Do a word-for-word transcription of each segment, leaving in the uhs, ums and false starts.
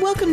Welcome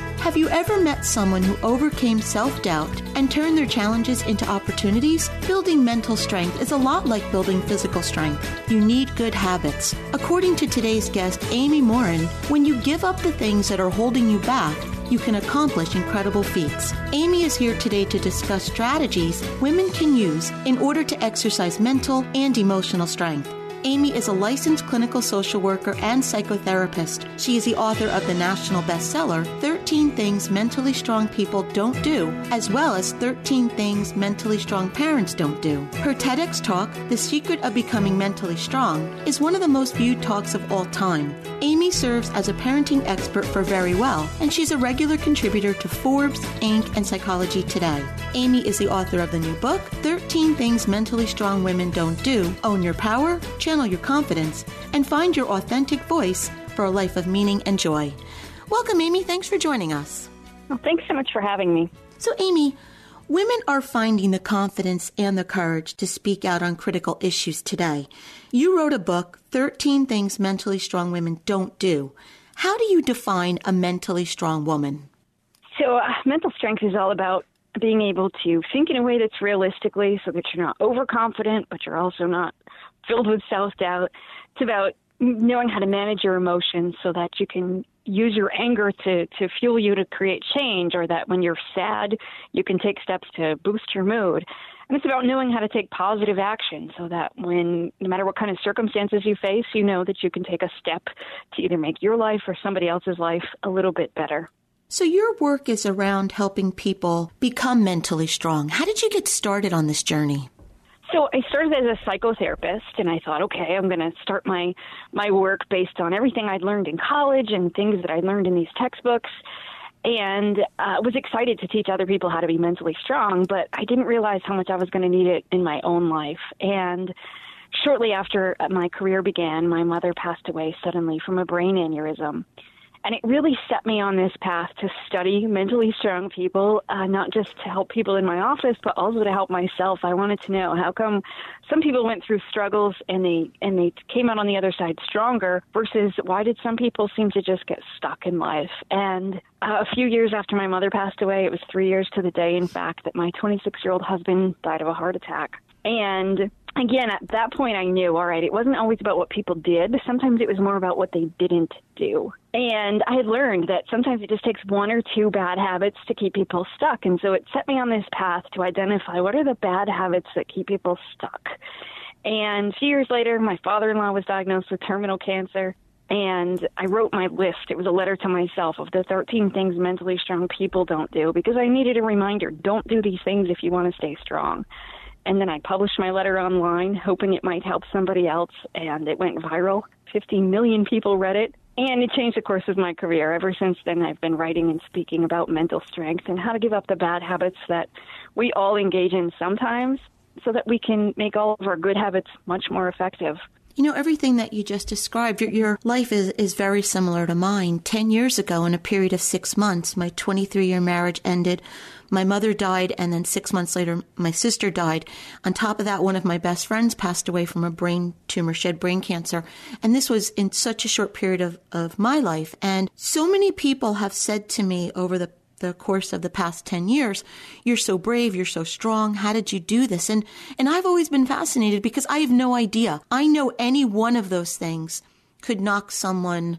Have you ever met someone who overcame self-doubt and turned their challenges into opportunities? Building mental strength is a lot like building physical strength. You need good habits. According to today's guest, Amy Morin, when you give up the things that are holding you back, you can accomplish incredible feats. Amy is here today to discuss strategies women can use in order to exercise mental and emotional strength. Amy is a licensed clinical social worker and psychotherapist. She is the author of the national bestseller, thirteen Things Mentally Strong People Don't Do, as well as thirteen Things Mentally Strong Parents Don't Do. Her TEDx talk, The Secret of Becoming Mentally Strong, is one of the most viewed talks of all time. Amy serves as a parenting expert for Verywell, and she's a regular contributor to Forbes, Incorporated, and Psychology Today. Amy is the author of the new book, thirteen Things Mentally Strong Women Don't Do, Own Your Power, Channel Your Confidence, and Find Your Authentic Voice for a Life of Meaning and Joy. Welcome, Amy. Thanks for joining us. Well, thanks so much for having me. So, Amy, women are finding the confidence and the courage to speak out on critical issues today. You wrote a book, thirteen Things Mentally Strong Women Don't Do. How do you define a mentally strong woman? So, uh, mental strength is all about being able to think in a way that's realistically so that you're not overconfident, but you're also not filled with self-doubt. It's about knowing how to manage your emotions so that you can use your anger to, to fuel you to create change, or that when you're sad, you can take steps to boost your mood. And it's about knowing how to take positive action so that when, no matter what kind of circumstances you face, you know that you can take a step to either make your life or somebody else's life a little bit better. So your work is around helping people become mentally strong. How did you get started on this journey? So I started as a psychotherapist, and I thought, okay, I'm going to start my, my work based on everything I'd learned in college and things that I learned in these textbooks, and I uh, was excited to teach other people how to be mentally strong, but I didn't realize how much I was going to need it in my own life. And shortly after my career began, my mother passed away suddenly from a brain aneurysm. And it really set me on this path to study mentally strong people, uh, not just to help people in my office, but also to help myself. I wanted to know how come some people went through struggles and they and they came out on the other side stronger versus why did some people seem to just get stuck in life? And uh, a few years after my mother passed away, it was three years to the day, in fact, that my twenty-six-year-old husband died of a heart attack. And again, at that point, I knew, all right, it wasn't always about what people did. Sometimes it was more about what they didn't do. And I had learned that sometimes it just takes one or two bad habits to keep people stuck. And so it set me on this path to identify what are the bad habits that keep people stuck. And a few years later, my father-in-law was diagnosed with terminal cancer. And I wrote my list. It was a letter to myself of the thirteen things mentally strong people don't do, because I needed a reminder, don't do these things if you want to stay strong. And then I published my letter online, hoping it might help somebody else, and it went viral. fifteen million people read it, and it changed the course of my career. Ever since then, I've been writing and speaking about mental strength and how to give up the bad habits that we all engage in sometimes so that we can make all of our good habits much more effective. You know, everything that you just described, your, your life is, is very similar to mine. Ten years ago, in a period of six months, my twenty-three-year marriage ended. My mother died, and then six months later, my sister died. On top of that, one of my best friends passed away from a brain tumor. She had brain cancer. And this was in such a short period of, of my life. And so many people have said to me over the the course of the past ten years, you're so brave, you're so strong, how did you do this? And and I've always been fascinated because I have no idea. I know any one of those things could knock someone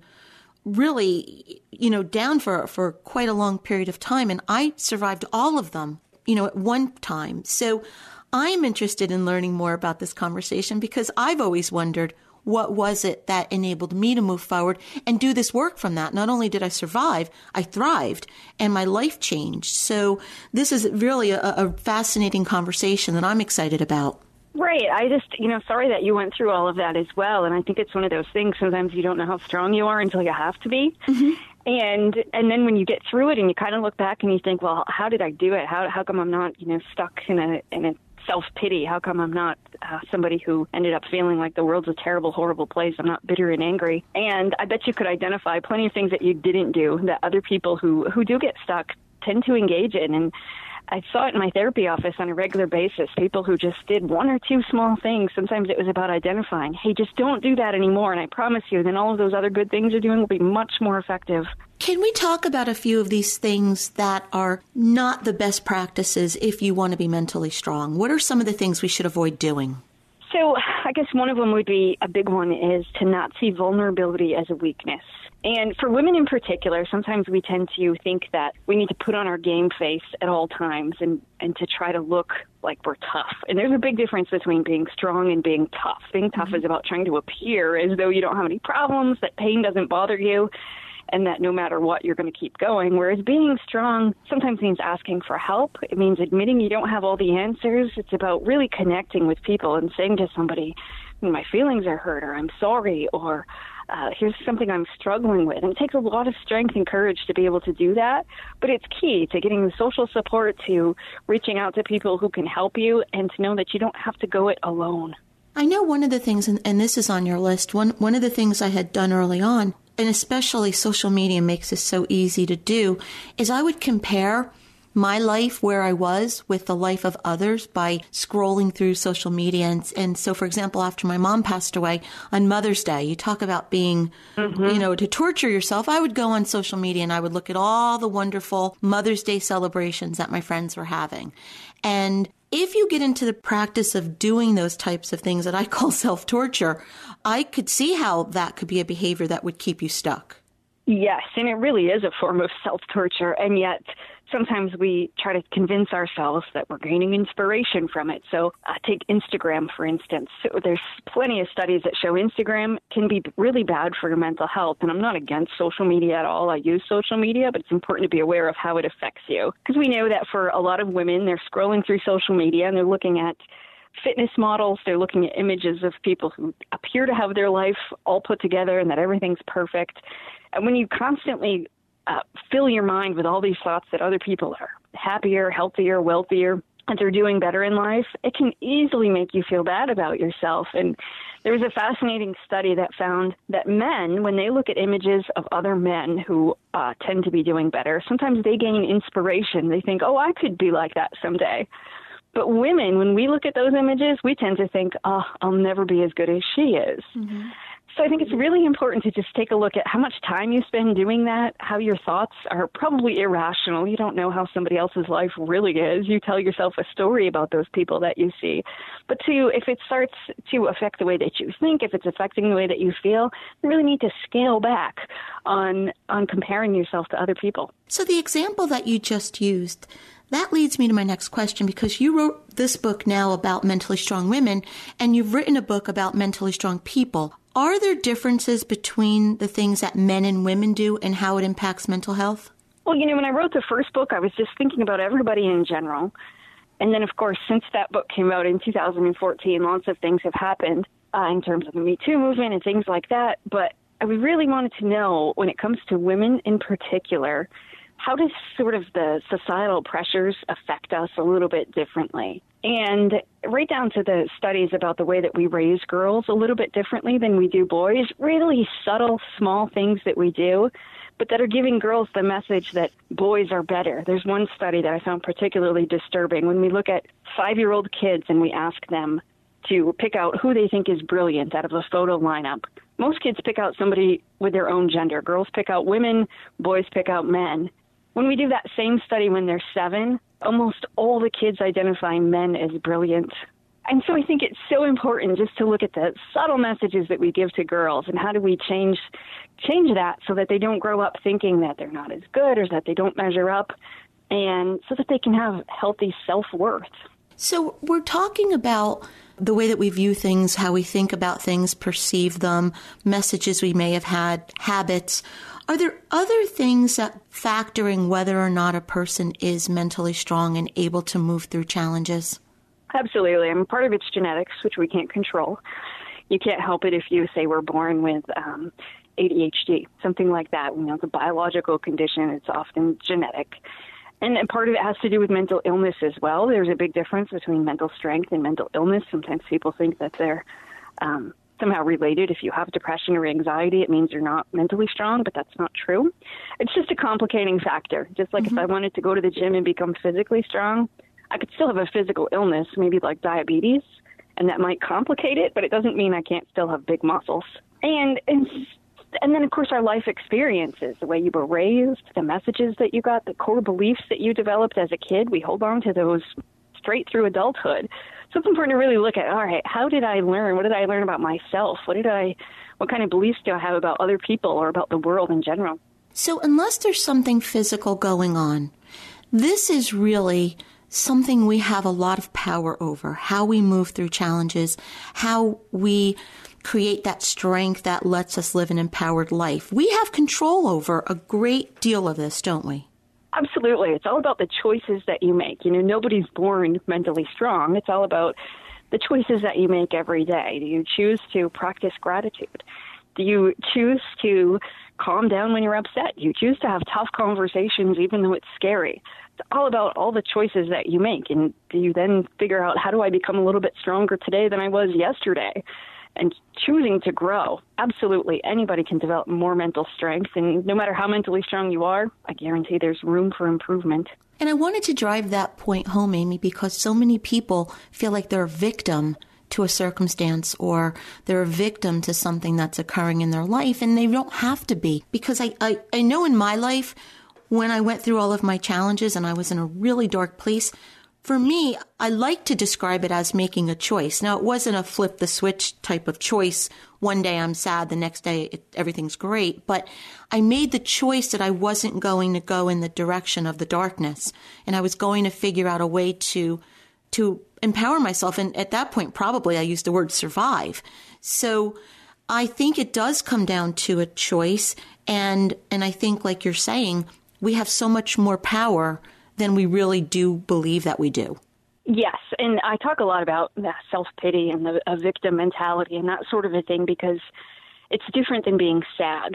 really, you know, down for, for quite a long period of time. And I survived all of them, you know, at one time. So I'm interested in learning more about this conversation because I've always wondered, what was it that enabled me to move forward and do this work from that? Not only did I survive, I thrived and my life changed. So this is really a, a fascinating conversation that I'm excited about. Right. I just, you know, sorry that you went through all of that as well. And I think it's one of those things, sometimes you don't know how strong you are until you have to be. Mm-hmm. And and then when you get through it and you kind of look back and you think, well, how did I do it? How how come I'm not, you know, stuck in a in a self-pity? How come I'm not uh, somebody who ended up feeling like the world's a terrible, horrible place? I'm not bitter and angry. And I bet you could identify plenty of things that you didn't do that other people who, who do get stuck tend to engage in. And I saw it in my therapy office on a regular basis, people who just did one or two small things. Sometimes it was about identifying, hey, just don't do that anymore. And I promise you, then all of those other good things you're doing will be much more effective. Can we talk about a few of these things that are not the best practices if you want to be mentally strong? What are some of the things we should avoid doing? So I guess one of them would be, a big one is to not see vulnerability as a weakness. And for women in particular, sometimes we tend to think that we need to put on our game face at all times and, and to try to look like we're tough. And there's a big difference between being strong and being tough. Being tough mm-hmm. is about trying to appear as though you don't have any problems, that pain doesn't bother you, and that no matter what, you're going to keep going. Whereas being strong sometimes means asking for help. It means admitting you don't have all the answers. It's about really connecting with people and saying to somebody, my feelings are hurt, or I'm sorry, or Uh, here's something I'm struggling with. And it takes a lot of strength and courage to be able to do that, but it's key to getting the social support, to reaching out to people who can help you, and to know that you don't have to go it alone. I know one of the things, and, and this is on your list, one, one of the things I had done early on, and especially social media makes this so easy to do, is I would compare my life where I was with the life of others by scrolling through social media. And, and so, for example, after my mom passed away on Mother's Day, you talk about being, mm-hmm. you know, to torture yourself. I would go on social media and I would look at all the wonderful Mother's Day celebrations that my friends were having. And if you get into the practice of doing those types of things that I call self-torture, I could see how that could be a behavior that would keep you stuck. Yes, and it really is a form of self-torture. And yet, sometimes we try to convince ourselves that we're gaining inspiration from it. So uh, take Instagram, for instance. So there's plenty of studies that show Instagram can be really bad for your mental health. And I'm not against social media at all. I use social media, but it's important to be aware of how it affects you. Because we know that for a lot of women, they're scrolling through social media and they're looking at fitness models. They're looking at images of people who appear to have their life all put together and that everything's perfect. And when you constantly Uh, fill your mind with all these thoughts that other people are happier, healthier, wealthier, that they're doing better in life, it can easily make you feel bad about yourself. And there was a fascinating study that found that men, when they look at images of other men who uh, tend to be doing better, sometimes they gain inspiration. They think, oh, I could be like that someday. But women, when we look at those images, we tend to think, oh, I'll never be as good as she is. Mm-hmm. So I think it's really important to just take a look at how much time you spend doing that, how your thoughts are probably irrational. You don't know how somebody else's life really is. You tell yourself a story about those people that you see. But two, if it starts to affect the way that you think, if it's affecting the way that you feel, you really need to scale back on, on comparing yourself to other people. So the example that you just used, that leads me to my next question, because you wrote this book now about mentally strong women, and you've written a book about mentally strong people. Are there differences between the things that men and women do and how it impacts mental health? Well, you know, when I wrote the first book, I was just thinking about everybody in general. And then, of course, since that book came out in two thousand fourteen, lots of things have happened uh, in terms of the Me Too movement and things like that. But I really wanted to know, when it comes to women in particular, how does sort of the societal pressures affect us a little bit differently? And right down to the studies about the way that we raise girls a little bit differently than we do boys, really subtle, small things that we do, but that are giving girls the message that boys are better. There's one study that I found particularly disturbing. When we look at five-year-old kids and we ask them to pick out who they think is brilliant out of a photo lineup, most kids pick out somebody with their own gender. Girls pick out women, boys pick out men. When we do that same study when they're seven, almost all the kids identify men as brilliant. And so I think it's so important just to look at the subtle messages that we give to girls and how do we change change that so that they don't grow up thinking that they're not as good or that they don't measure up, and so that they can have healthy self-worth. So we're talking about the way that we view things, how we think about things, perceive them, messages we may have had, habits. Are there other things that factor in whether or not a person is mentally strong and able to move through challenges? Absolutely. I mean, part of it's genetics, which we can't control. You can't help it if you say we're born with um, A D H D, something like that. You know, it's a biological condition. It's often genetic. And part of it has to do with mental illness as well. There's a big difference between mental strength and mental illness. Sometimes people think that they're um, somehow related. If you have depression or anxiety, it means you're not mentally strong, but that's not true. It's just a complicating factor. Just like mm-hmm. if I wanted to go to the gym and become physically strong, I could still have a physical illness, maybe like diabetes, and that might complicate it, but it doesn't mean I can't still have big muscles. And and. And then, of course, our life experiences, the way you were raised, the messages that you got, the core beliefs that you developed as a kid, we hold on to those straight through adulthood. So it's important to really look at, all right, how did I learn? What did I learn about myself? What did I, what kind of beliefs do I have about other people or about the world in general? So unless there's something physical going on, this is really something we have a lot of power over, how we move through challenges, how we create that strength that lets us live an empowered life. We have control over a great deal of this, don't we? Absolutely. It's all about the choices that you make. You know, nobody's born mentally strong. It's all about the choices that you make every day. Do you choose to practice gratitude? Do you choose to calm down when you're upset? Do you choose to have tough conversations even though it's scary? It's all about all the choices that you make. And do you then figure out, how do I become a little bit stronger today than I was yesterday? And choosing to grow. Absolutely, anybody can develop more mental strength. And no matter how mentally strong you are, I guarantee there's room for improvement. And I wanted to drive that point home, Amy, because so many people feel like they're a victim to a circumstance or they're a victim to something that's occurring in their life, and they don't have to be. Because I, I, I know in my life, when I went through all of my challenges and I was in a really dark place, for me, I like to describe it as making a choice. Now, it wasn't a flip the switch type of choice. One day I'm sad, the next day it, everything's great. But I made the choice that I wasn't going to go in the direction of the darkness. And I was going to figure out a way to to empower myself. And at that point, probably I used the word survive. So I think it does come down to a choice. And, and I think, like you're saying, we have so much more power than we really do believe that we do. Yes, and I talk a lot about self-pity and the a victim mentality and that sort of a thing, because it's different than being sad.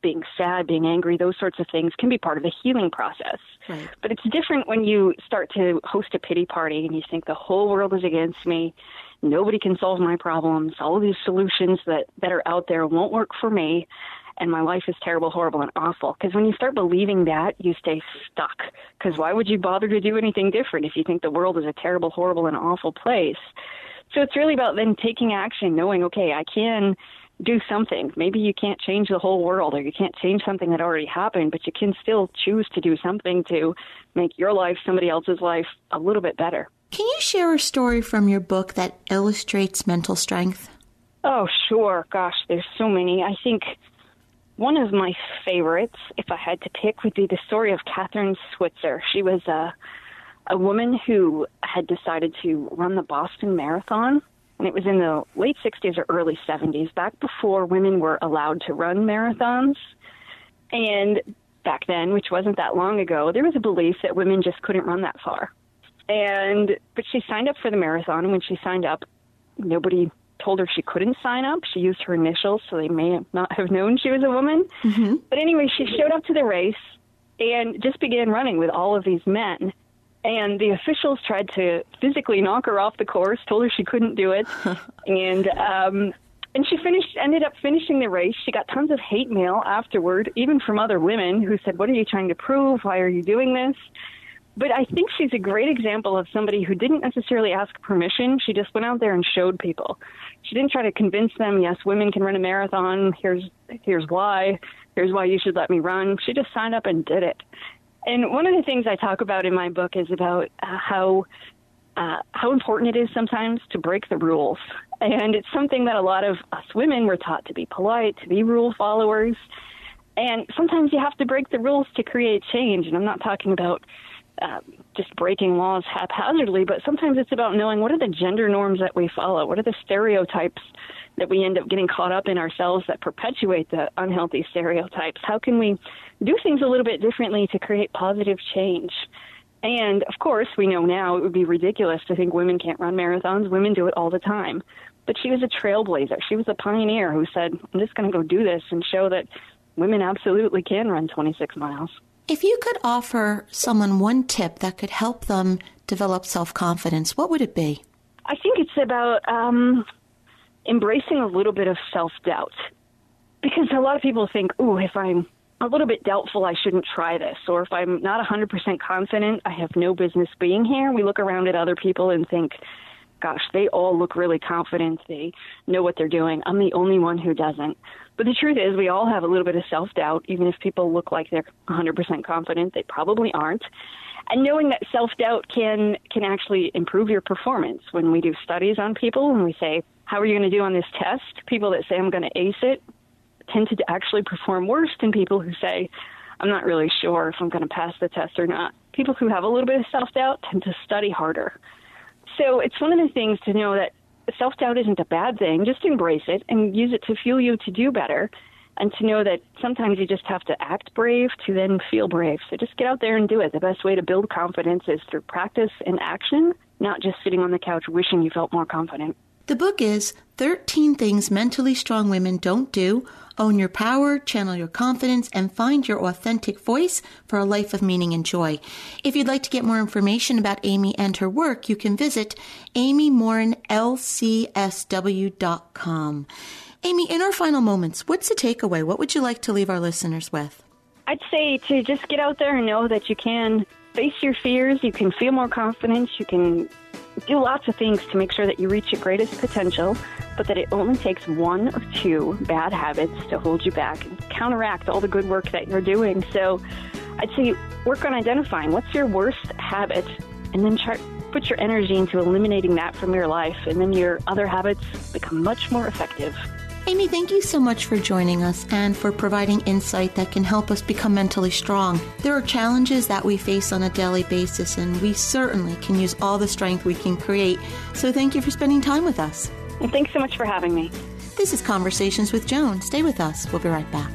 Being sad, being angry, those sorts of things can be part of the healing process. Right. But it's different when you start to host a pity party and you think the whole world is against me, nobody can solve my problems, all of these solutions that, that are out there won't work for me, and my life is terrible, horrible, and awful. Because when you start believing that, you stay stuck. Because why would you bother to do anything different if you think the world is a terrible, horrible, and awful place? So it's really about then taking action, knowing, okay, I can do something. Maybe you can't change the whole world, or you can't change something that already happened, but you can still choose to do something to make your life, somebody else's life, a little bit better. Can you share a story from your book that illustrates mental strength? Oh, sure. Gosh, there's so many. I think one of my favorites, if I had to pick, would be the story of Catherine Switzer. She was a, a woman who had decided to run the Boston Marathon, and it was in the late sixties or early seventies, back before women were allowed to run marathons. And back then, which wasn't that long ago, there was a belief that women just couldn't run that far. And but she signed up for the marathon, and when she signed up, nobody told her she couldn't sign up. She used her initials, so they may not have known she was a woman. Mm-hmm. But anyway, she showed up to the race, and just began running with all of these men. And the officials tried to physically knock her off the course, told her she couldn't do it. and um, and she finished, ended up finishing the race. She got tons of hate mail afterward, even from other women who said, what are you trying to prove? Why are you doing this? But I think she's a great example of somebody who didn't necessarily ask permission. She just went out there and showed people. She didn't try to convince them, yes, women can run a marathon. Here's here's why. Here's why you should let me run. She just signed up and did it. And one of the things I talk about in my book is about uh, how uh, how important it is sometimes to break the rules. And it's something that a lot of us women were taught to be polite, to be rule followers. And sometimes you have to break the rules to create change. And I'm not talking about Um, just breaking laws haphazardly, but sometimes it's about knowing what are the gender norms that we follow, what are the stereotypes that we end up getting caught up in ourselves that perpetuate the unhealthy stereotypes. How can we do things a little bit differently to create positive change? And of course, we know now it would be ridiculous to think women can't run marathons. Women do it all the time. But she was a trailblazer. She was a pioneer who said, I'm just going to go do this and show that women absolutely can run twenty-six miles. If you could offer someone one tip that could help them develop self-confidence, what would it be? I think it's about um, embracing a little bit of self-doubt. Because a lot of people think, oh, if I'm a little bit doubtful, I shouldn't try this. Or if I'm not one hundred percent confident, I have no business being here. We look around at other people and think, gosh, they all look really confident. They know what they're doing. I'm the only one who doesn't. But the truth is we all have a little bit of self-doubt. Even if people look like they're one hundred percent confident, they probably aren't. And knowing that self-doubt can can actually improve your performance. When we do studies on people and we say, how are you going to do on this test? People that say, I'm going to ace it, tend to actually perform worse than people who say, I'm not really sure if I'm going to pass the test or not. People who have a little bit of self-doubt tend to study harder. So it's one of the things to know that self-doubt isn't a bad thing. Just embrace it and use it to fuel you to do better, and to know that sometimes you just have to act brave to then feel brave. So just get out there and do it. The best way to build confidence is through practice and action, not just sitting on the couch wishing you felt more confident. The book is thirteen Things Mentally Strong Women Don't Do. Own your power, channel your confidence, and find your authentic voice for a life of meaning and joy. If you'd like to get more information about Amy and her work, you can visit amy morin l c s w dot com. Amy, in our final moments, what's the takeaway? What would you like to leave our listeners with? I'd say to just get out there and know that you can face your fears, you can feel more confidence, you can do lots of things to make sure that you reach your greatest potential, but that it only takes one or two bad habits to hold you back and counteract all the good work that you're doing. So I'd say work on identifying what's your worst habit, and then try put your energy into eliminating that from your life, and then your other habits become much more effective. Amy, thank you so much for joining us and for providing insight that can help us become mentally strong. There are challenges that we face on a daily basis, and we certainly can use all the strength we can create. So thank you for spending time with us. And thanks so much for having me. This is Conversations with Joan. Stay with us. We'll be right back.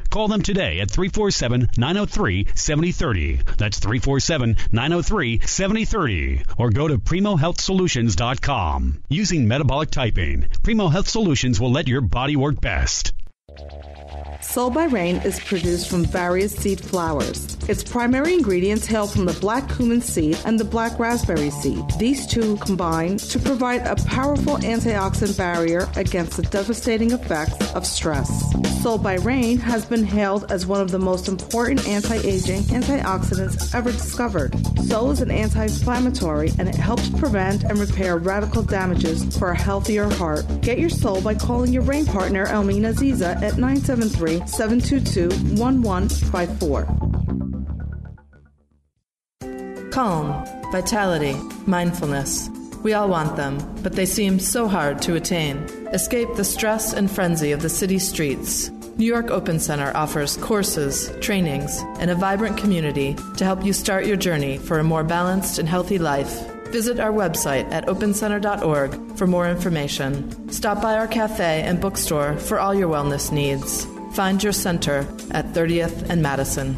Call them today at three four seven, nine oh three, seven oh three oh. That's three four seven, nine oh three, seven oh three oh. Or go to primo health solutions dot com. Using metabolic typing, Primo Health Solutions will let your body work best. Soul by Rain is produced from various seed flowers. Its primary ingredients hail from the black cumin seed and the black raspberry seed. These two combine to provide a powerful antioxidant barrier against the devastating effects of stress. Soul by Rain has been hailed as one of the most important anti-aging antioxidants ever discovered. Soul is an anti-inflammatory, and it helps prevent and repair radical damages for a healthier heart. Get your soul by calling your rain partner, Elmina Ziza, at nine seven three, seven two two, one one five four. Calm, vitality, mindfulness. We all want them, but they seem so hard to attain. Escape the stress and frenzy of the city streets. New York Open Center offers courses, trainings, and a vibrant community to help you start your journey for a more balanced and healthy life. Visit our website at open center dot org for more information. Stop by our cafe and bookstore for all your wellness needs. Find your center at thirtieth and Madison.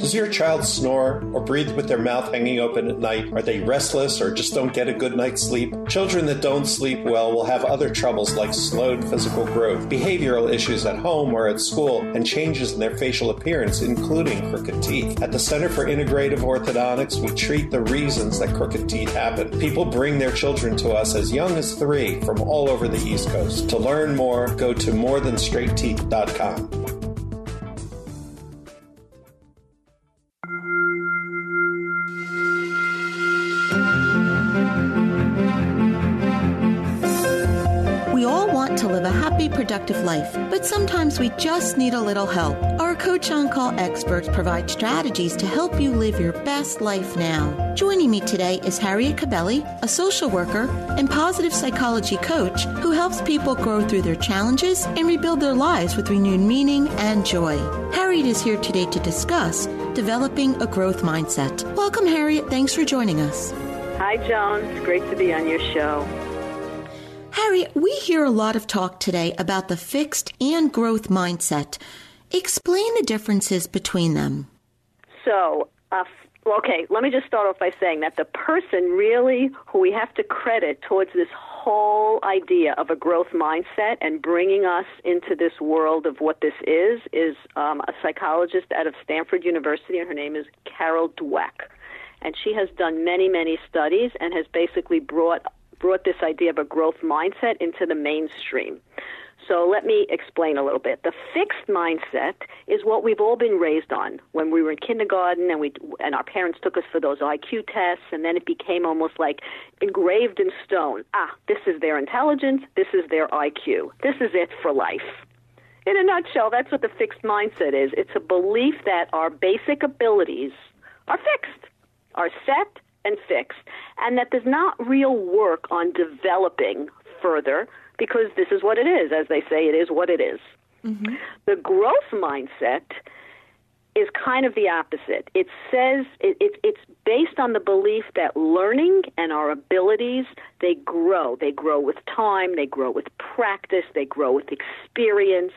Does your child snore or breathe with their mouth hanging open at night? Are they restless or just don't get a good night's sleep? Children that don't sleep well will have other troubles like slowed physical growth, behavioral issues at home or at school, and changes in their facial appearance, including crooked teeth. At the Center for Integrative Orthodontics, we treat the reasons that crooked teeth happen. People bring their children to us as young as three from all over the East Coast. To learn more, go to more than straight teeth dot com. Live a happy, productive life, but sometimes we just need a little help. Our Coach on Call experts provide strategies to help you live your best life now. Joining me today is Harriet Cabelli, a social worker and positive psychology coach who helps people grow through their challenges and rebuild their lives with renewed meaning and joy. Harriet is here today to discuss developing a growth mindset. Welcome, Harriet. Thanks for joining us. Hi, Joan. It's great to be on your show. Harriet, we hear a lot of talk today about the fixed and growth mindset. Explain the differences between them. So, uh, okay, let me just start off by saying that the person really who we have to credit towards this whole idea of a growth mindset and bringing us into this world of what this is, is um, a psychologist out of Stanford University, and her name is Carol Dweck. And she has done many, many studies and has basically brought brought this idea of a growth mindset into the mainstream. So let me explain a little bit. The fixed mindset is what we've all been raised on. When we were in kindergarten and we and our parents took us for those I Q tests, and then it became almost like engraved in stone. Ah, this is their intelligence, this is their I Q. This is it for life. In a nutshell, that's what the fixed mindset is. It's a belief that our basic abilities are fixed, are set, and fixed, and that there's not real work on developing further because this is what it is. As they say, it is what it is. Mm-hmm. The growth mindset is kind of the opposite. It says it, it, it's based on the belief that learning and our abilities, they grow. They grow with time. They grow with practice. They grow with experience.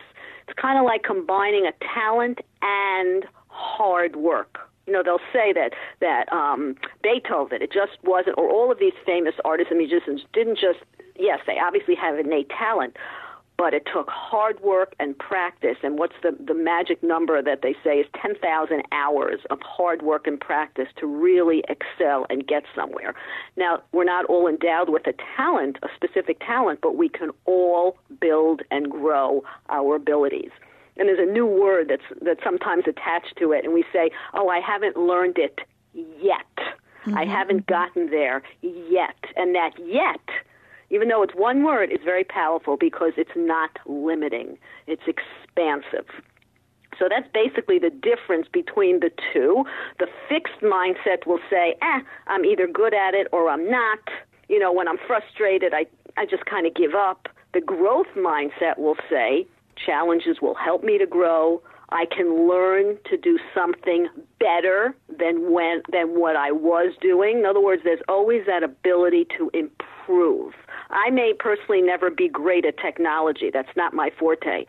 It's kind of like combining a talent and hard work. You know, they'll say that that um, Beethoven, it just wasn't, or all of these famous artists and musicians didn't just, yes, they obviously have innate talent, but it took hard work and practice. And what's the, the magic number that they say is ten thousand hours of hard work and practice to really excel and get somewhere. Now, we're not all endowed with a talent, a specific talent, but we can all build and grow our abilities. And there's a new word that's that's sometimes attached to it, and we say, oh, I haven't learned it yet. Mm-hmm. I haven't gotten there yet. And that yet, even though it's one word, is very powerful because it's not limiting. It's expansive. So that's basically the difference between the two. The fixed mindset will say, eh, I'm either good at it or I'm not. You know, when I'm frustrated, I, I just kind of give up. The growth mindset will say, challenges will help me to grow. I can learn to do something better than when than what I was doing. In other words, there's always that ability to improve. I may personally never be great at technology. That's not my forte.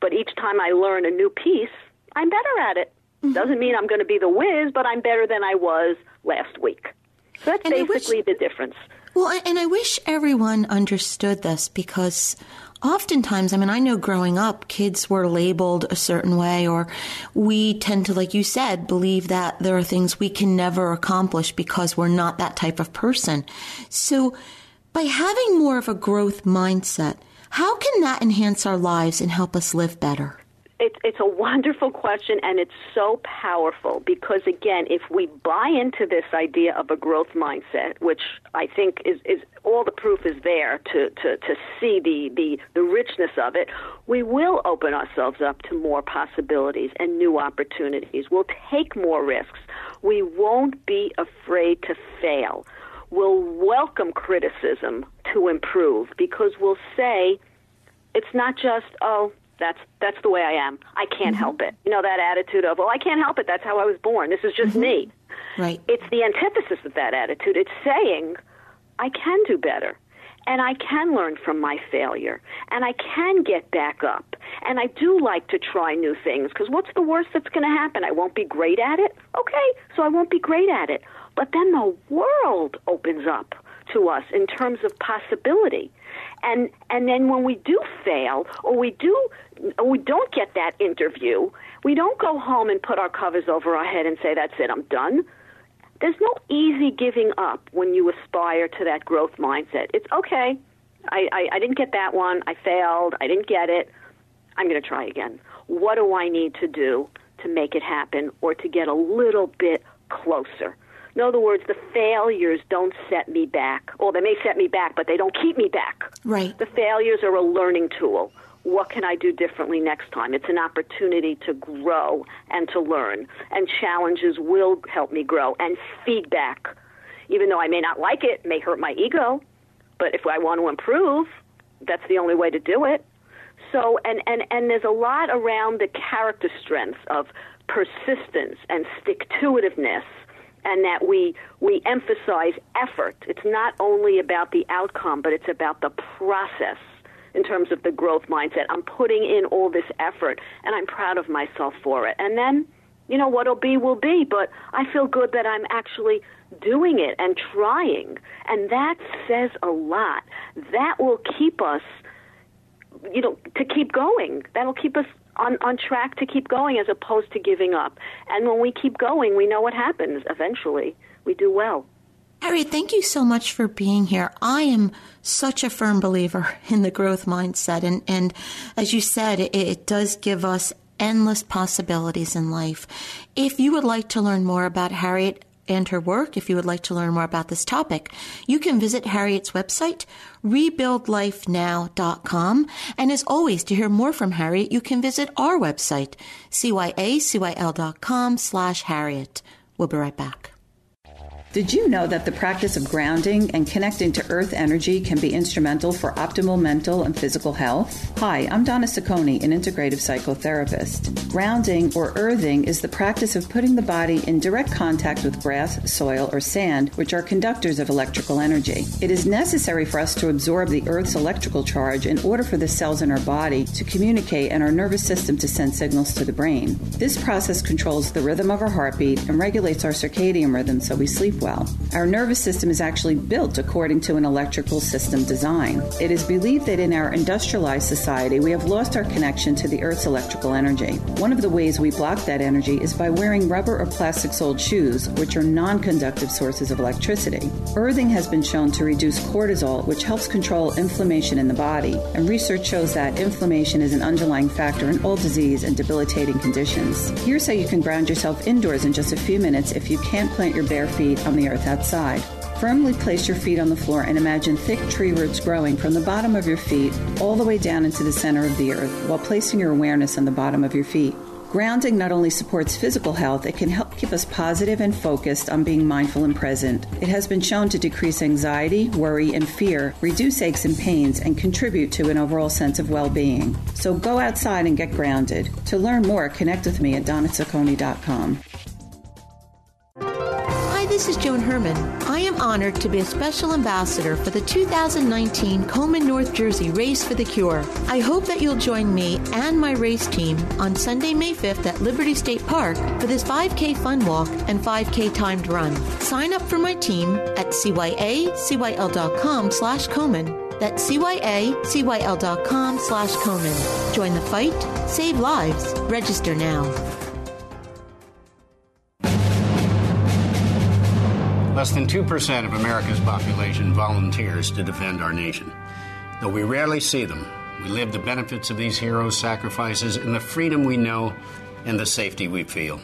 But each time I learn a new piece, I'm better at it. Mm-hmm. Doesn't mean I'm going to be the whiz, but I'm better than I was last week. So that's and basically I wish, the difference. Well, and I wish everyone understood this because oftentimes, I mean, I know growing up, kids were labeled a certain way, or we tend to, like you said, believe that there are things we can never accomplish because we're not that type of person. So by having more of a growth mindset, how can that enhance our lives and help us live better? It, it's a wonderful question, and it's so powerful because, again, if we buy into this idea of a growth mindset, which I think is, is all the proof is there to, to, to see the, the, the richness of it, we will open ourselves up to more possibilities and new opportunities. We'll take more risks. We won't be afraid to fail. We'll welcome criticism to improve because we'll say it's not just, oh, That's that's the way I am. I can't mm-hmm. help it. You know, that attitude of, well, I can't help it. That's how I was born. This is just mm-hmm. me. Right. It's the antithesis of that attitude. It's saying, I can do better, and I can learn from my failure, and I can get back up, and I do like to try new things, because what's the worst that's going to happen? I won't be great at it? Okay, so I won't be great at it. But then the world opens up to us in terms of possibility. And and then when we do fail or we do or we don't get that interview, we don't go home and put our covers over our head and say, that's it, I'm done. There's no easy giving up when you aspire to that growth mindset. It's okay, I, I, I didn't get that one, I failed, I didn't get it, I'm going to try again. What do I need to do to make it happen or to get a little bit closer? In other words, the failures don't set me back. Or they may set me back, but they don't keep me back. Right. The failures are a learning tool. What can I do differently next time? It's an opportunity to grow and to learn. And challenges will help me grow. And feedback, even though I may not like it, may hurt my ego. But if I want to improve, that's the only way to do it. So, and, and, and there's a lot around the character strengths of persistence and stick-to-itiveness. And that we we emphasize effort. It's not only about the outcome, but it's about the process in terms of the growth mindset. I'm putting in all this effort, and I'm proud of myself for it. And then, you know, what'll be will be, but I feel good that I'm actually doing it and trying. And that says a lot. That will keep us, you know, to keep going. That'll keep us On, on track to keep going as opposed to giving up. And when we keep going, we know what happens. Eventually, we do well. Harriet, thank you so much for being here. I am such a firm believer in the growth mindset. And, and as you said, it, it does give us endless possibilities in life. If you would like to learn more about Harriet and her work, if you would like to learn more about this topic, you can visit Harriet's website, rebuild life now dot com. And as always, to hear more from Harriet, you can visit our website, cyacyl.com slash Harriet. We'll be right back. Did you know that the practice of grounding and connecting to earth energy can be instrumental for optimal mental and physical health? Hi, I'm Donna Ciccone, an integrative psychotherapist. Grounding or earthing is the practice of putting the body in direct contact with grass, soil, or sand, which are conductors of electrical energy. It is necessary for us to absorb the earth's electrical charge in order for the cells in our body to communicate and our nervous system to send signals to the brain. This process controls the rhythm of our heartbeat and regulates our circadian rhythm so we sleep well. Our nervous system is actually built according to an electrical system design. It is believed that in our industrialized society, we have lost our connection to the Earth's electrical energy. One of the ways we block that energy is by wearing rubber or plastic-soled shoes, which are non-conductive sources of electricity. Earthing has been shown to reduce cortisol, which helps control inflammation in the body, and research shows that inflammation is an underlying factor in all disease and debilitating conditions. Here's how you can ground yourself indoors in just a few minutes if you can't plant your bare feet on the earth outside. Firmly place your feet on the floor and imagine thick tree roots growing from the bottom of your feet all the way down into the center of the earth while placing your awareness on the bottom of your feet. Grounding not only supports physical health, it can help keep us positive and focused on being mindful and present. It has been shown to decrease anxiety, worry, and fear, reduce aches and pains, and contribute to an overall sense of well-being. So go outside and get grounded. To learn more, connect with me at donna ciccone dot com. This is Joan Herman. I am honored to be a special ambassador for the two thousand nineteen Coleman, North Jersey Race for the Cure. I hope that you'll join me and my race team on Sunday, May fifth at Liberty State Park for this five K fun walk and five K timed run. Sign up for my team at cyacyl.com slash Coleman. That's cyacyl.com slash Coleman. Join the fight. Save lives. Register now. Less than two percent of America's population volunteers to defend our nation. Though we rarely see them, We live the benefits of these heroes' sacrifices in the freedom we know and the safety we feel.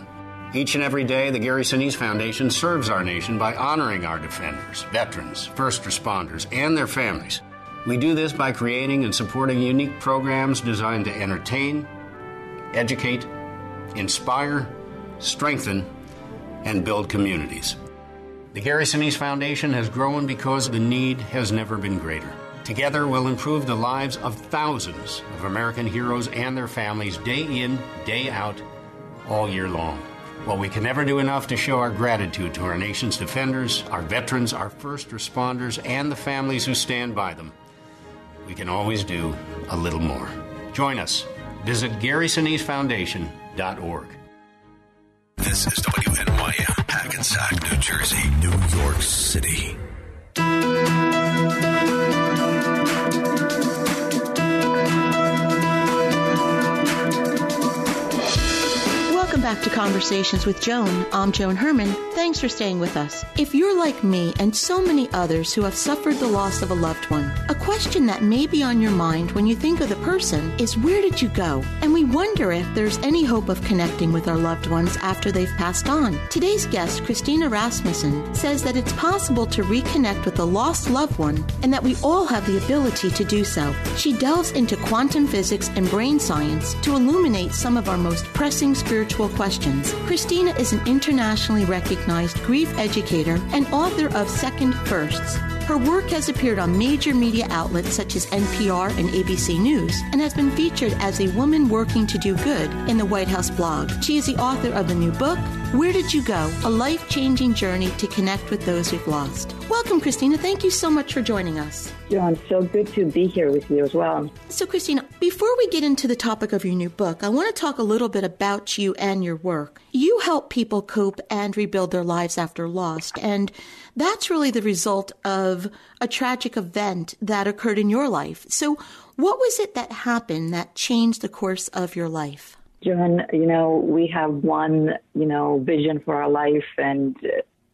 Each and every day, the Gary Sinise Foundation serves our nation by honoring our defenders, veterans, first responders, and their families. We do this by creating and supporting unique programs designed to entertain, educate, inspire, strengthen, and build communities. The Gary Sinise Foundation has grown because the need has never been greater. Together, we'll improve the lives of thousands of American heroes and their families day in, day out, all year long. While we can never do enough to show our gratitude to our nation's defenders, our veterans, our first responders, and the families who stand by them, we can always do a little more. Join us. Visit Gary Sinise Foundation dot org. This is W N Y M, Hackensack, New Jersey, New York City. Back to Conversations with Joan. I'm Joan Herman. Thanks for staying with us. If you're like me and so many others who have suffered the loss of a loved one, a question that may be on your mind when you think of the person is, where did you go? And we wonder if there's any hope of connecting with our loved ones after they've passed on. Today's guest, Christina Rasmussen, says that it's possible to reconnect with a lost loved one and that we all have the ability to do so. She delves into quantum physics and brain science to illuminate some of our most pressing spiritual questions. Christina is an internationally recognized grief educator and author of Second Firsts. Her work has appeared on major media outlets such as N P R and A B C News and has been featured as a woman working to do good in the White House blog. She is the author of the new book, Where Did You Go? A Life-Changing Journey to Connect with Those We've Lost. Welcome, Christina. Thank you so much for joining us. John, so good to be here with you as well. So, Christina, before we get into the topic of your new book, I want to talk a little bit about you and your work. You help people cope and rebuild their lives after loss, and that's really the result of a tragic event that occurred in your life. So what was it that happened that changed the course of your life? Joan, you know, we have one, you know, vision for our life, and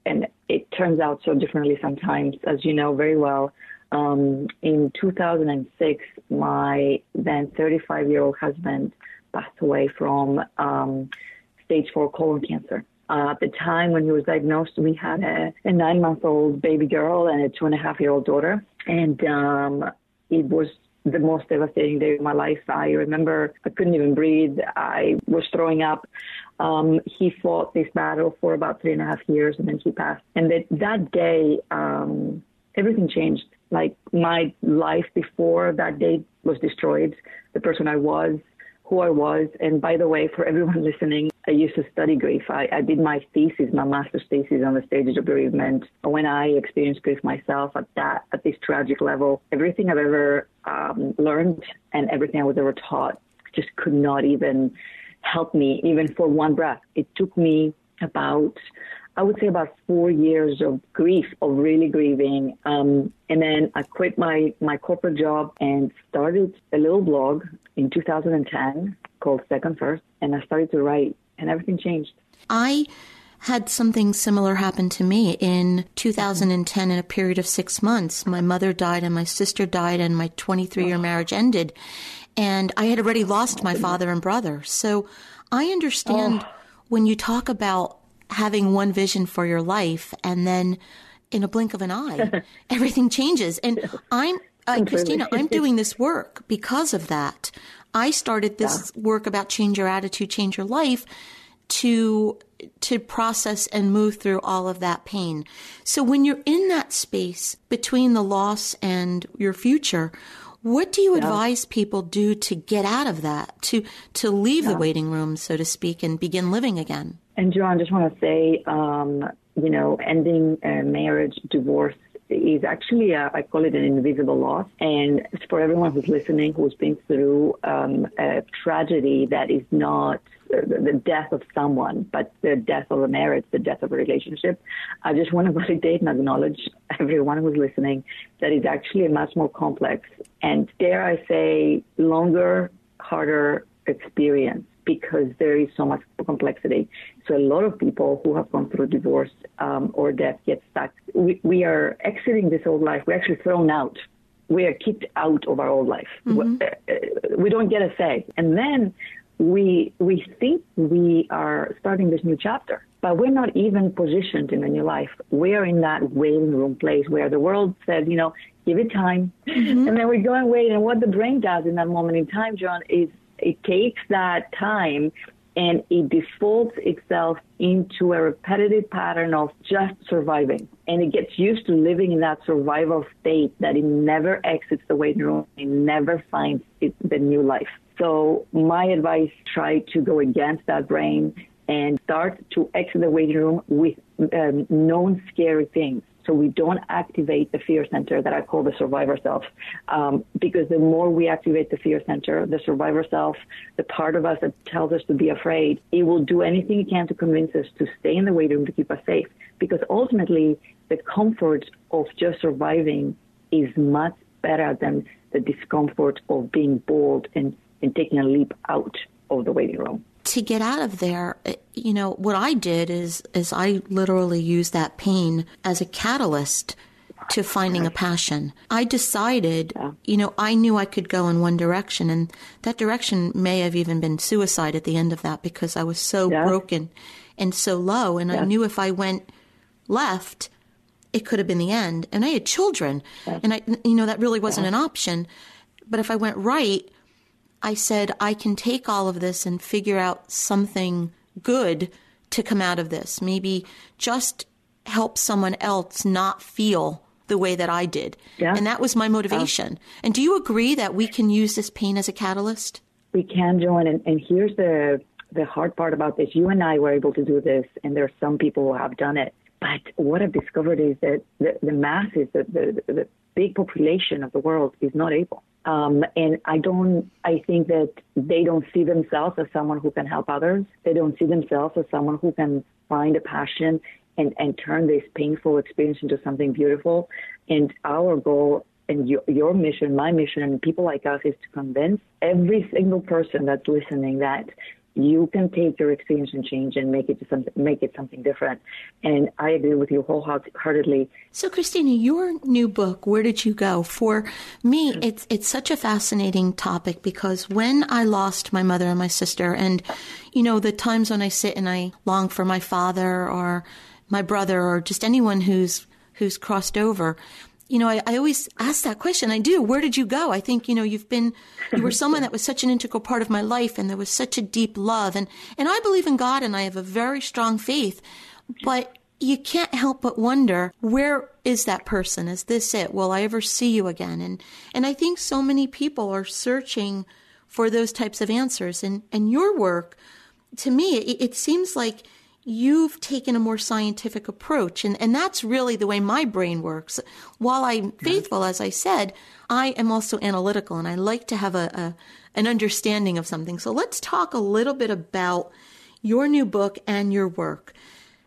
and it turns out so differently sometimes, as you know very well. Um, in two thousand six, my then thirty-five-year-old husband passed away from um, stage four colon cancer. Uh, at the time when he was diagnosed, we had a, a nine-month-old baby girl and a two-and-a-half-year-old daughter. And um, it was the most devastating day of my life. I remember I couldn't even breathe. I was throwing up. Um, he fought this battle for about three and a half years, and then he passed. And that, that day, um, everything changed. Like, my life before that day was destroyed, the person I was, who I was. And by the way, for everyone listening, I used to study grief. I, I did my thesis, my master's thesis on the stages of bereavement. When I experienced grief myself at that, at this tragic level, everything I've ever um, learned and everything I was ever taught just could not even help me, even for one breath. It took me about, I would say about four years of grief, of really grieving. Um, and then I quit my, my corporate job and started a little blog in two thousand ten called Second First. And I started to write, and everything changed. I had something similar happen to me in two thousand ten in a period of six months. My mother died and my sister died and my twenty-three-year marriage ended. And I had already lost my father and brother. So I understand oh. when you talk about having one vision for your life, and then in a blink of an eye, everything changes. And I'm, uh, Christina, I'm doing this work because of that. I started this yeah. work about change your attitude, change your life to, to process and move through all of that pain. So when you're in that space between the loss and your future, what do you yeah. advise people do to get out of that, to, to leave yeah. the waiting room, so to speak, and begin living again? And, Joan, I just want to say, um, you know, ending a marriage, divorce is actually, a, I call it an invisible loss. And for everyone who's listening, who's been through um, a tragedy that is not the death of someone, but the death of a marriage, the death of a relationship, I just want to validate and acknowledge everyone who's listening that it's actually a much more complex and, dare I say, longer, harder experience, because there is so much complexity. So a lot of people who have gone through divorce um, or death get stuck. We, we are exiting this old life. We're actually thrown out. we are kicked out of our old life. Mm-hmm. We, we don't get a say. And then we we think we are starting this new chapter, but we're not even positioned in a new life. We are in that waiting room place where the world said, you know, give it time. Mm-hmm. And then we go and wait. And what the brain does in that moment in time, Joan, is it takes that time and it defaults itself into a repetitive pattern of just surviving. And it gets used to living in that survival state that it never exits the waiting room. It never finds it, the new life. So my advice, try to go against that brain and start to exit the waiting room with um, known scary things. So we don't activate the fear center that I call the survivor self, um, because the more we activate the fear center, the survivor self, the part of us that tells us to be afraid, it will do anything it can to convince us to stay in the waiting room to keep us safe. Because ultimately, the comfort of just surviving is much better than the discomfort of being bold and, and taking a leap out of the waiting room. To get out of there, you know, what I did is is I literally used that pain as a catalyst to finding a passion. I decided, yeah. you know, I knew I could go in one direction, and that direction may have even been suicide at the end of that, because I was so yeah. broken and so low. And yeah. I knew if I went left, it could have been the end. And I had children, yeah. and I, you know, that really wasn't yeah. an option. But if I went right, I said, I can take all of this and figure out something good to come out of this. Maybe just help someone else not feel the way that I did. Yeah. And that was my motivation. Yeah. And do you agree that we can use this pain as a catalyst? We can, Joan. And, and here's the, the hard part about this. You and I were able to do this, and there are some people who have done it. But what I've discovered is that the, the masses, the, the, the big population of the world is not able. Um, and I don't, I think that they don't see themselves as someone who can help others. They don't see themselves as someone who can find a passion and, and turn this painful experience into something beautiful. And our goal and your, your mission, my mission, and people like us is to convince every single person that's listening that you can take your experience and change and make it to something, make it something different. And I agree with you wholeheartedly. So, Christina, your new book, Where Did You Go? For me, mm-hmm. it's it's such a fascinating topic, because when I lost my mother and my sister, and, you know, the times when I sit and I long for my father or my brother or just anyone who's who's crossed over, you know, I, I always ask that question. I do. Where did you go? I think, you know, you've been, you were someone that was such an integral part of my life, and there was such a deep love. And, and I believe in God, and I have a very strong faith, but you can't help but wonder, where is that person? Is this it? Will I ever see you again? And, and I think so many people are searching for those types of answers. And, and your work, to me, it, it seems like you've taken a more scientific approach. And, and that's really the way my brain works. While I'm faithful, as I said, I am also analytical, and I like to have a, a an understanding of something. So let's talk a little bit about your new book and your work.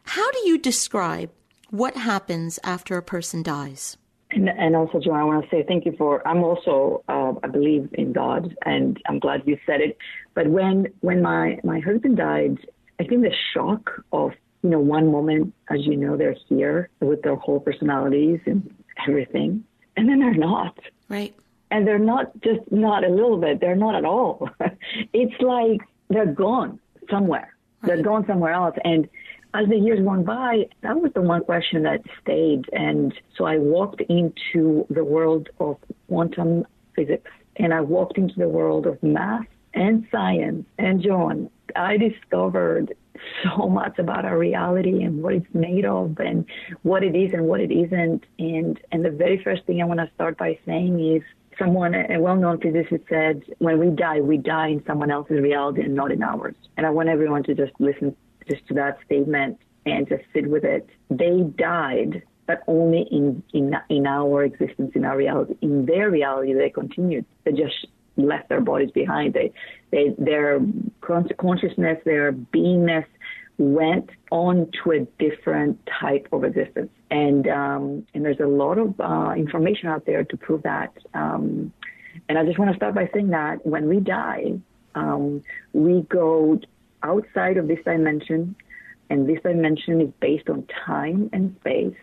How do you describe what happens after a person dies? And, and also, Joan, I want to say thank you for, I'm also, uh, I believe in God, and I'm glad you said it. But when, when my, my husband died, I think the shock of, you know, one moment, as you know, they're here with their whole personalities and everything, and then they're not. Right. And they're not just not a little bit. They're not at all. It's like they're gone somewhere. Right. They're gone somewhere else. And as the years went by, that was the one question that stayed. And so I walked into the world of quantum physics, and I walked into the world of math and science. And Joan, I discovered so much about our reality and what it's made of and what it is and what it isn't. And and the very first thing I want to start by saying is, someone, a well-known physicist, said, when we die, we die in someone else's reality and not in ours. And I want everyone to just listen just to that statement and just sit with it. They died, but only in, in, in our existence, in our reality. In their reality, they continued. They just left their bodies behind. They, they, their consciousness, their beingness went on to a different type of existence. And um, and there's a lot of uh, information out there to prove that. Um, and I just want to start by saying that when we die, um, we go outside of this dimension, and this dimension is based on time and space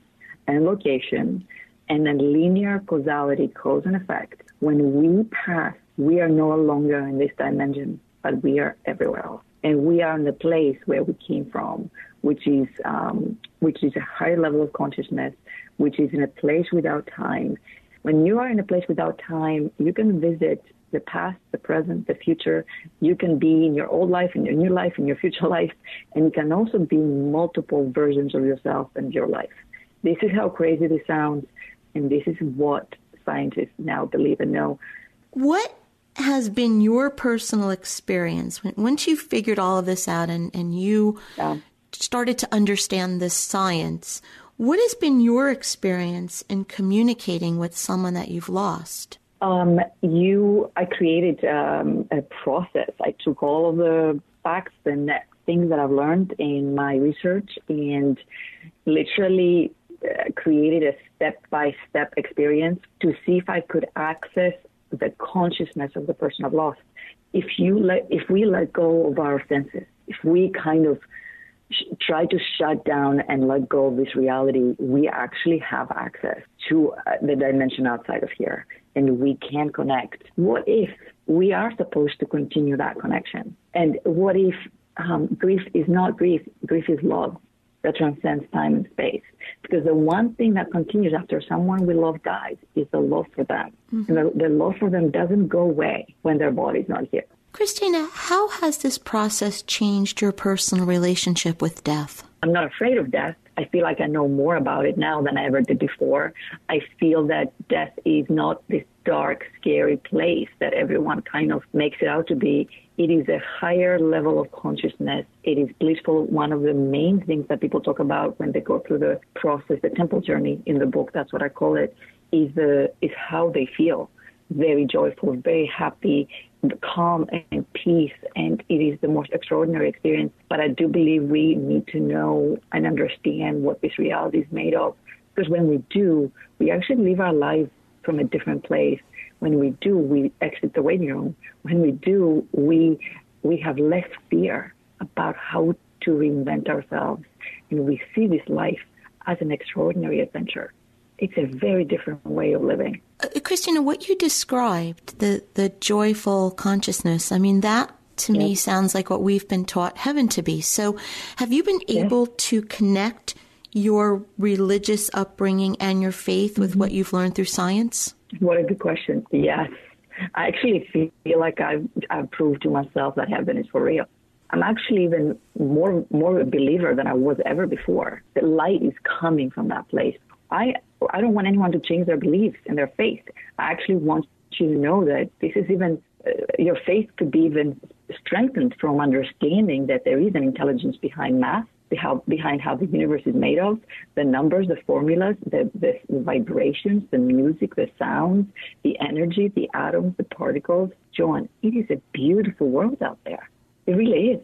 and location. and a linear causality, cause and effect. When we pass, we are no longer in this dimension, but we are everywhere else. And we are in the place where we came from, which is um, which is a higher level of consciousness, which is in a place without time. When you are in a place without time, you can visit the past, the present, the future. You can be in your old life, in your new life, in your future life, and you can also be multiple versions of yourself and your life. This is how crazy this sounds, and this is what scientists now believe and know. What has been your personal experience when, once you figured all of this out and, and you yeah. started to understand this science? What has been your experience in communicating with someone that you've lost? Um, you, I created um, a process. I took all of the facts and things that I've learned in my research and literally uh, created a step-by-step experience to see if I could access the consciousness of the person I've lost. If you let, if we let go of our senses, if we kind of sh- try to shut down and let go of this reality, we actually have access to uh, the dimension outside of here, and we can connect. What if we are supposed to continue that connection? And what if um, grief is not grief? Grief is love that transcends time and space. Because the one thing that continues after someone we love dies is the love for them. Mm-hmm. And the, the love for them doesn't go away when their body's not here. Christina, how has this process changed your personal relationship with death? I'm not afraid of death. I feel like I know more about it now than I ever did before. I feel that death is not this dark, scary place that everyone kind of makes it out to be. It is a higher level of consciousness. It is blissful. One of the main things that people talk about when they go through the process, the temple journey in the book, that's what I call it, is the is how they feel. Very joyful, very happy, calm and peace, and it is the most extraordinary experience. But I do believe we need to know and understand what this reality is made of, because when we do, we actually live our lives from a different place. When we do, we exit the waiting room. When we do, we we have less fear about how to reinvent ourselves, and we see this life as an extraordinary adventure. It's a very different way of living. Uh, Christina, what you described, the, the joyful consciousness, I mean, that to yes. me sounds like what we've been taught heaven to be. So have you been yes. able to connect your religious upbringing and your faith with mm-hmm. what you've learned through science? What a good question. Yes. I actually feel like I've, I've proved to myself that heaven is for real. I'm actually even more, more a believer than I was ever before. The light is coming from that place. I I don't want anyone to change their beliefs and their faith. I actually want you to know that this is even, uh, your faith could be even strengthened from understanding that there is an intelligence behind math, behind how the universe is made of, the numbers, the formulas, the, the, the vibrations, the music, the sounds, the energy, the atoms, the particles. Joan, it is a beautiful world out there. It really is.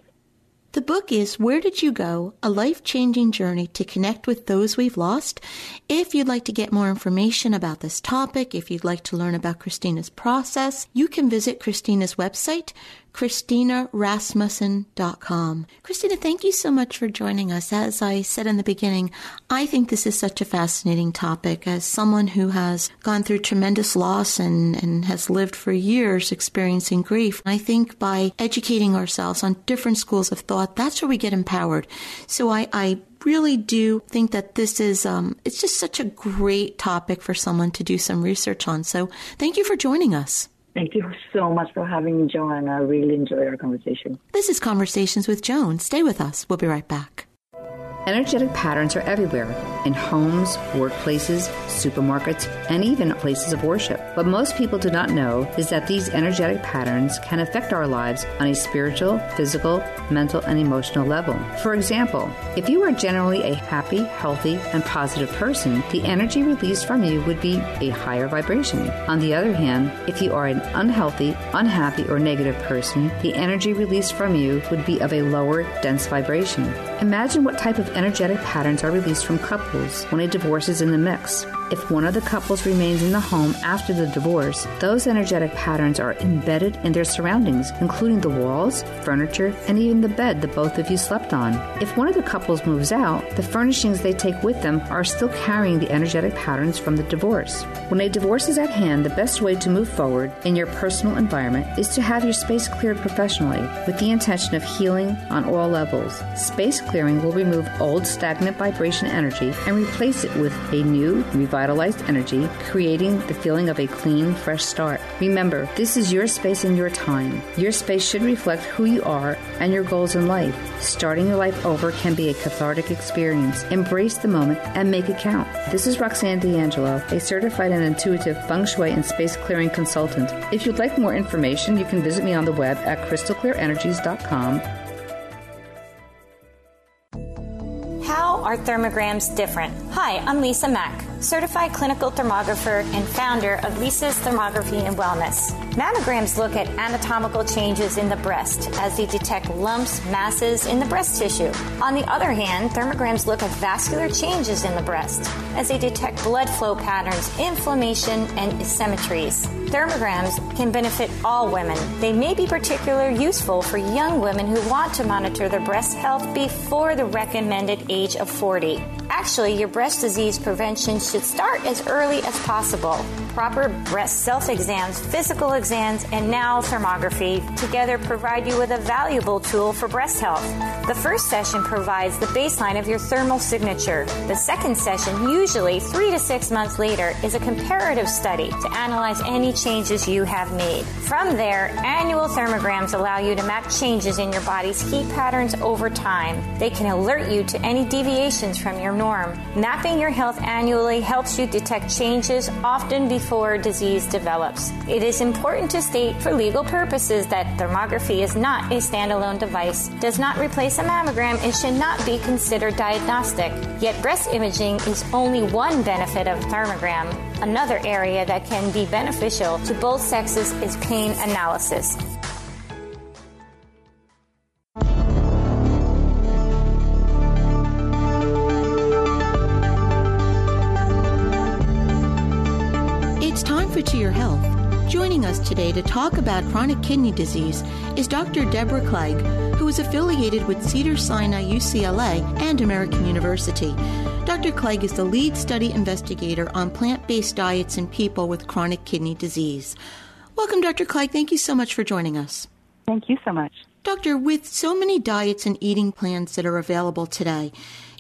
The book is Where Did You Go? A Life-Changing Journey to Connect with Those We've Lost. If you'd like to get more information about this topic, if you'd like to learn about Christina's process, you can visit Christina's website, christina rasmussen dot com. Christina, thank you so much for joining us. As I said in the beginning, I think this is such a fascinating topic. As someone who has gone through tremendous loss and, and has lived for years experiencing grief, I think by educating ourselves on different schools of thought, that's where we get empowered. So I, I really do think that this is, um, it's just such a great topic for someone to do some research on. So thank you for joining us. Thank you so much for having me, Joan. I really enjoyed our conversation. This is Conversations with Joan. Stay with us. We'll be right back. Energetic patterns are everywhere, in homes, workplaces, supermarkets, and even places of worship. What most people do not know is that these energetic patterns can affect our lives on a spiritual, physical, mental, and emotional level. For example, if you are generally a happy, healthy, and positive person, the energy released from you would be a higher vibration. On the other hand, if you are an unhealthy, unhappy, or negative person, the energy released from you would be of a lower, dense vibration. Imagine what type of energetic patterns are released from couples when a divorce is in the mix. If one of the couples remains in the home after the divorce, those energetic patterns are embedded in their surroundings, including the walls, furniture, and even the bed that both of you slept on. If one of the couples moves out, the furnishings they take with them are still carrying the energetic patterns from the divorce. When a divorce is at hand, the best way to move forward in your personal environment is to have your space cleared professionally with the intention of healing on all levels. Space clearing will remove old stagnant vibration energy and replace it with a new, revitalized energy, creating the feeling of a clean, fresh start. Remember, this is your space and your time. Your space should reflect who you are and your goals in life. Starting your life over can be a cathartic experience. Embrace the moment and make it count. This is Roxanne D'Angelo, a certified and intuitive feng shui and space clearing consultant. If you'd like more information, you can visit me on the web at crystal clear energies dot com. How are thermograms different? Hi, I'm Lisa Mack, certified clinical thermographer and founder of Lisa's Thermography and Wellness. Mammograms look at anatomical changes in the breast as they detect lumps, masses in the breast tissue. On the other hand, thermograms look at vascular changes in the breast as they detect blood flow patterns, inflammation, and asymmetries. Thermograms can benefit all women. They may be particularly useful for young women who want to monitor their breast health before the recommended age of forty. Actually, your breast disease prevention should start as early as possible. Proper breast self-exams, physical exams, and now thermography together provide you with a valuable tool for breast health. The first session provides the baseline of your thermal signature. The second session, usually three to six months later, is a comparative study to analyze any changes you have made. From there, annual thermograms allow you to map changes in your body's heat patterns over time. They can alert you to any deviations from your norm. Mapping your health annually helps you detect changes often before disease develops. It is important to state for legal purposes that thermography is not a standalone device, does not replace a mammogram, and should not be considered diagnostic. Yet breast imaging is only one benefit of thermogram. Another area that can be beneficial to both sexes is pain analysis. To your health. Joining us today to talk about chronic kidney disease is Doctor Deborah Kleig, who is affiliated with Cedars-Sinai U C L A and American University. Doctor Kleig is the lead study investigator on plant-based diets in people with chronic kidney disease. Welcome, Doctor Kleig. Thank you so much for joining us. Thank you so much. Doctor, with so many diets and eating plans that are available today,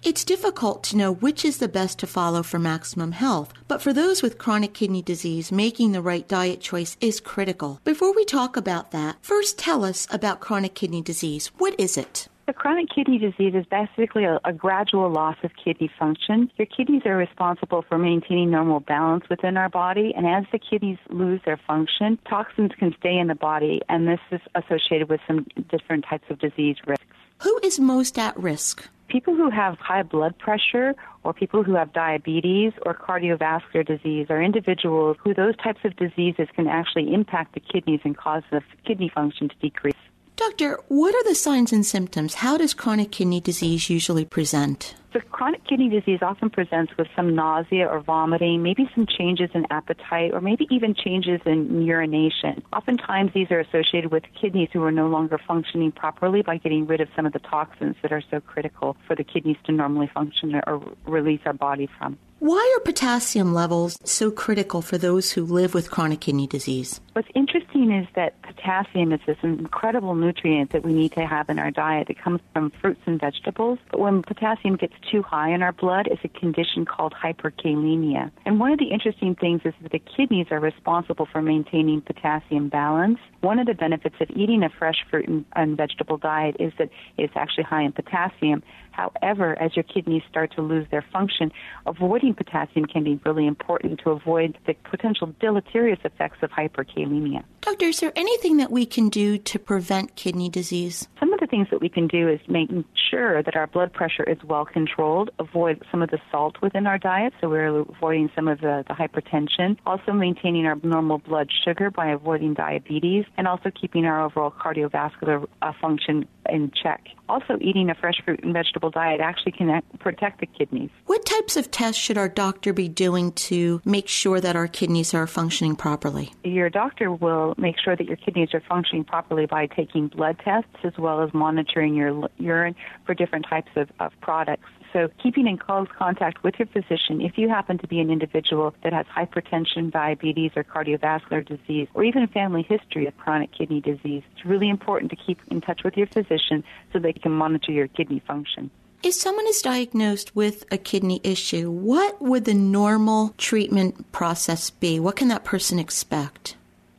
it's difficult to know which is the best to follow for maximum health, but for those with chronic kidney disease, making the right diet choice is critical. Before we talk about that, first tell us about chronic kidney disease. What is it? So chronic kidney disease is basically a, a gradual loss of kidney function. Your kidneys are responsible for maintaining normal balance within our body, and as the kidneys lose their function, toxins can stay in the body, and this is associated with some different types of disease risks. Who is most at risk? People who have high blood pressure or people who have diabetes or cardiovascular disease are individuals who those types of diseases can actually impact the kidneys and cause the kidney function to decrease. Doctor, what are the signs and symptoms? How does chronic kidney disease usually present? So chronic kidney disease often presents with some nausea or vomiting, maybe some changes in appetite, or maybe even changes in urination. Oftentimes, these are associated with kidneys who are no longer functioning properly by getting rid of some of the toxins that are so critical for the kidneys to normally function or release our body from. Why are potassium levels so critical for those who live with chronic kidney disease? What's interesting is that potassium is this incredible nutrient that we need to have in our diet. It comes from fruits and vegetables, but when potassium gets too high in our blood, is a condition called hyperkalemia. And one of the interesting things is that the kidneys are responsible for maintaining potassium balance. One of the benefits of eating a fresh fruit and, and vegetable diet is that it's actually high in potassium. However, as your kidneys start to lose their function, avoiding potassium can be really important to avoid the potential deleterious effects of hyperkalemia. Doctor, is there anything that we can do to prevent kidney disease? Some of the things that we can do is making sure that our blood pressure is well controlled, avoid some of the salt within our diet, so we're avoiding some of the, the hypertension, also maintaining our normal blood sugar by avoiding diabetes, and also keeping our overall cardiovascular uh, function in check. Also, eating a fresh fruit and vegetable diet actually can protect the kidneys. What types of tests should our doctor be doing to make sure that our kidneys are functioning properly? Your doctor will make sure that your kidneys are functioning properly by taking blood tests as well as monitoring your urine for different types of, of products. So keeping in close contact with your physician, if you happen to be an individual that has hypertension, diabetes, or cardiovascular disease, or even a family history of chronic kidney disease, it's really important to keep in touch with your physician so they can monitor your kidney function. If someone is diagnosed with a kidney issue, what would the normal treatment process be? What can that person expect?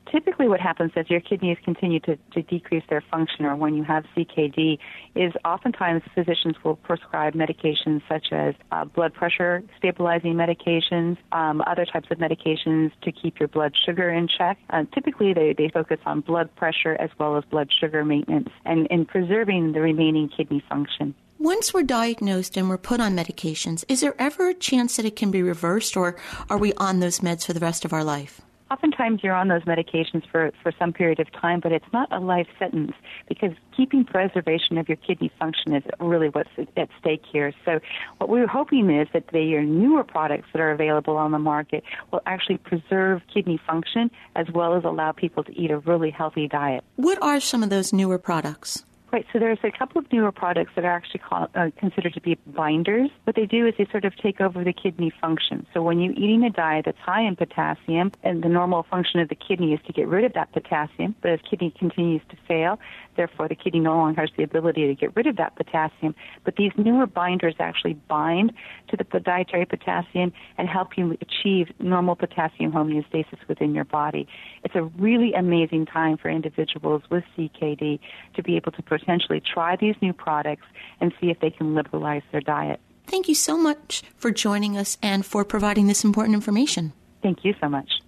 Typically what happens as your kidneys continue to, to decrease their function, or when you have C K D, is oftentimes physicians will prescribe medications such as uh, blood pressure stabilizing medications, um, other types of medications to keep your blood sugar in check. Uh, typically they, they focus on blood pressure as well as blood sugar maintenance and, and preserving the remaining kidney function. Once we're diagnosed and we're put on medications, is there ever a chance that it can be reversed, or are we on those meds for the rest of our life? Oftentimes you're on those medications for, for some period of time, but it's not a life sentence, because keeping preservation of your kidney function is really what's at stake here. So what we're hoping is that the, your newer products that are available on the market will actually preserve kidney function as well as allow people to eat a really healthy diet. What are some of those newer products? Right, so there's a couple of newer products that are actually call, uh, considered to be binders. What they do is they sort of take over the kidney function. So when you're eating a diet that's high in potassium, and the normal function of the kidney is to get rid of that potassium, but as kidney continues to fail, therefore the kidney no longer has the ability to get rid of that potassium. But these newer binders actually bind to the dietary potassium and help you achieve normal potassium homeostasis within your body. It's a really amazing time for individuals with C K D to be able to potentially try these new products and see if they can liberalize their diet. Thank you so much for joining us and for providing this important information. Thank you so much.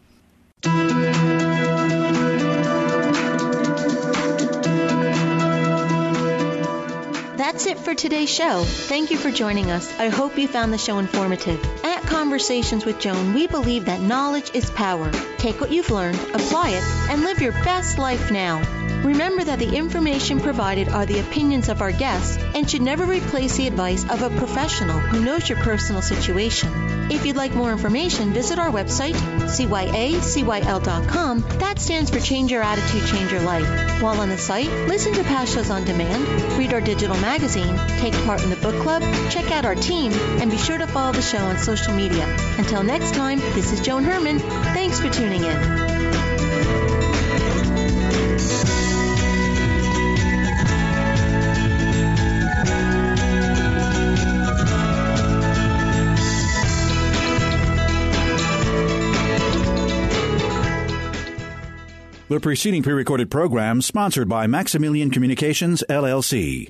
That's it for today's show. Thank you for joining us. I hope you found the show informative. At Conversations with Joan, we believe that knowledge is power. Take what you've learned, apply it, and live your best life now. Remember that the information provided are the opinions of our guests and should never replace the advice of a professional who knows your personal situation. If you'd like more information, visit our website, C Y A C Y L dot com. That stands for Change Your Attitude, Change Your Life. While on the site, listen to past shows on demand, read our digital magazine, take part in the book club, check out our team, and be sure to follow the show on social media. Until next time, this is Joan Herman. Thanks for tuning in. The preceding pre-recorded program sponsored by Maximilian Communications, L L C.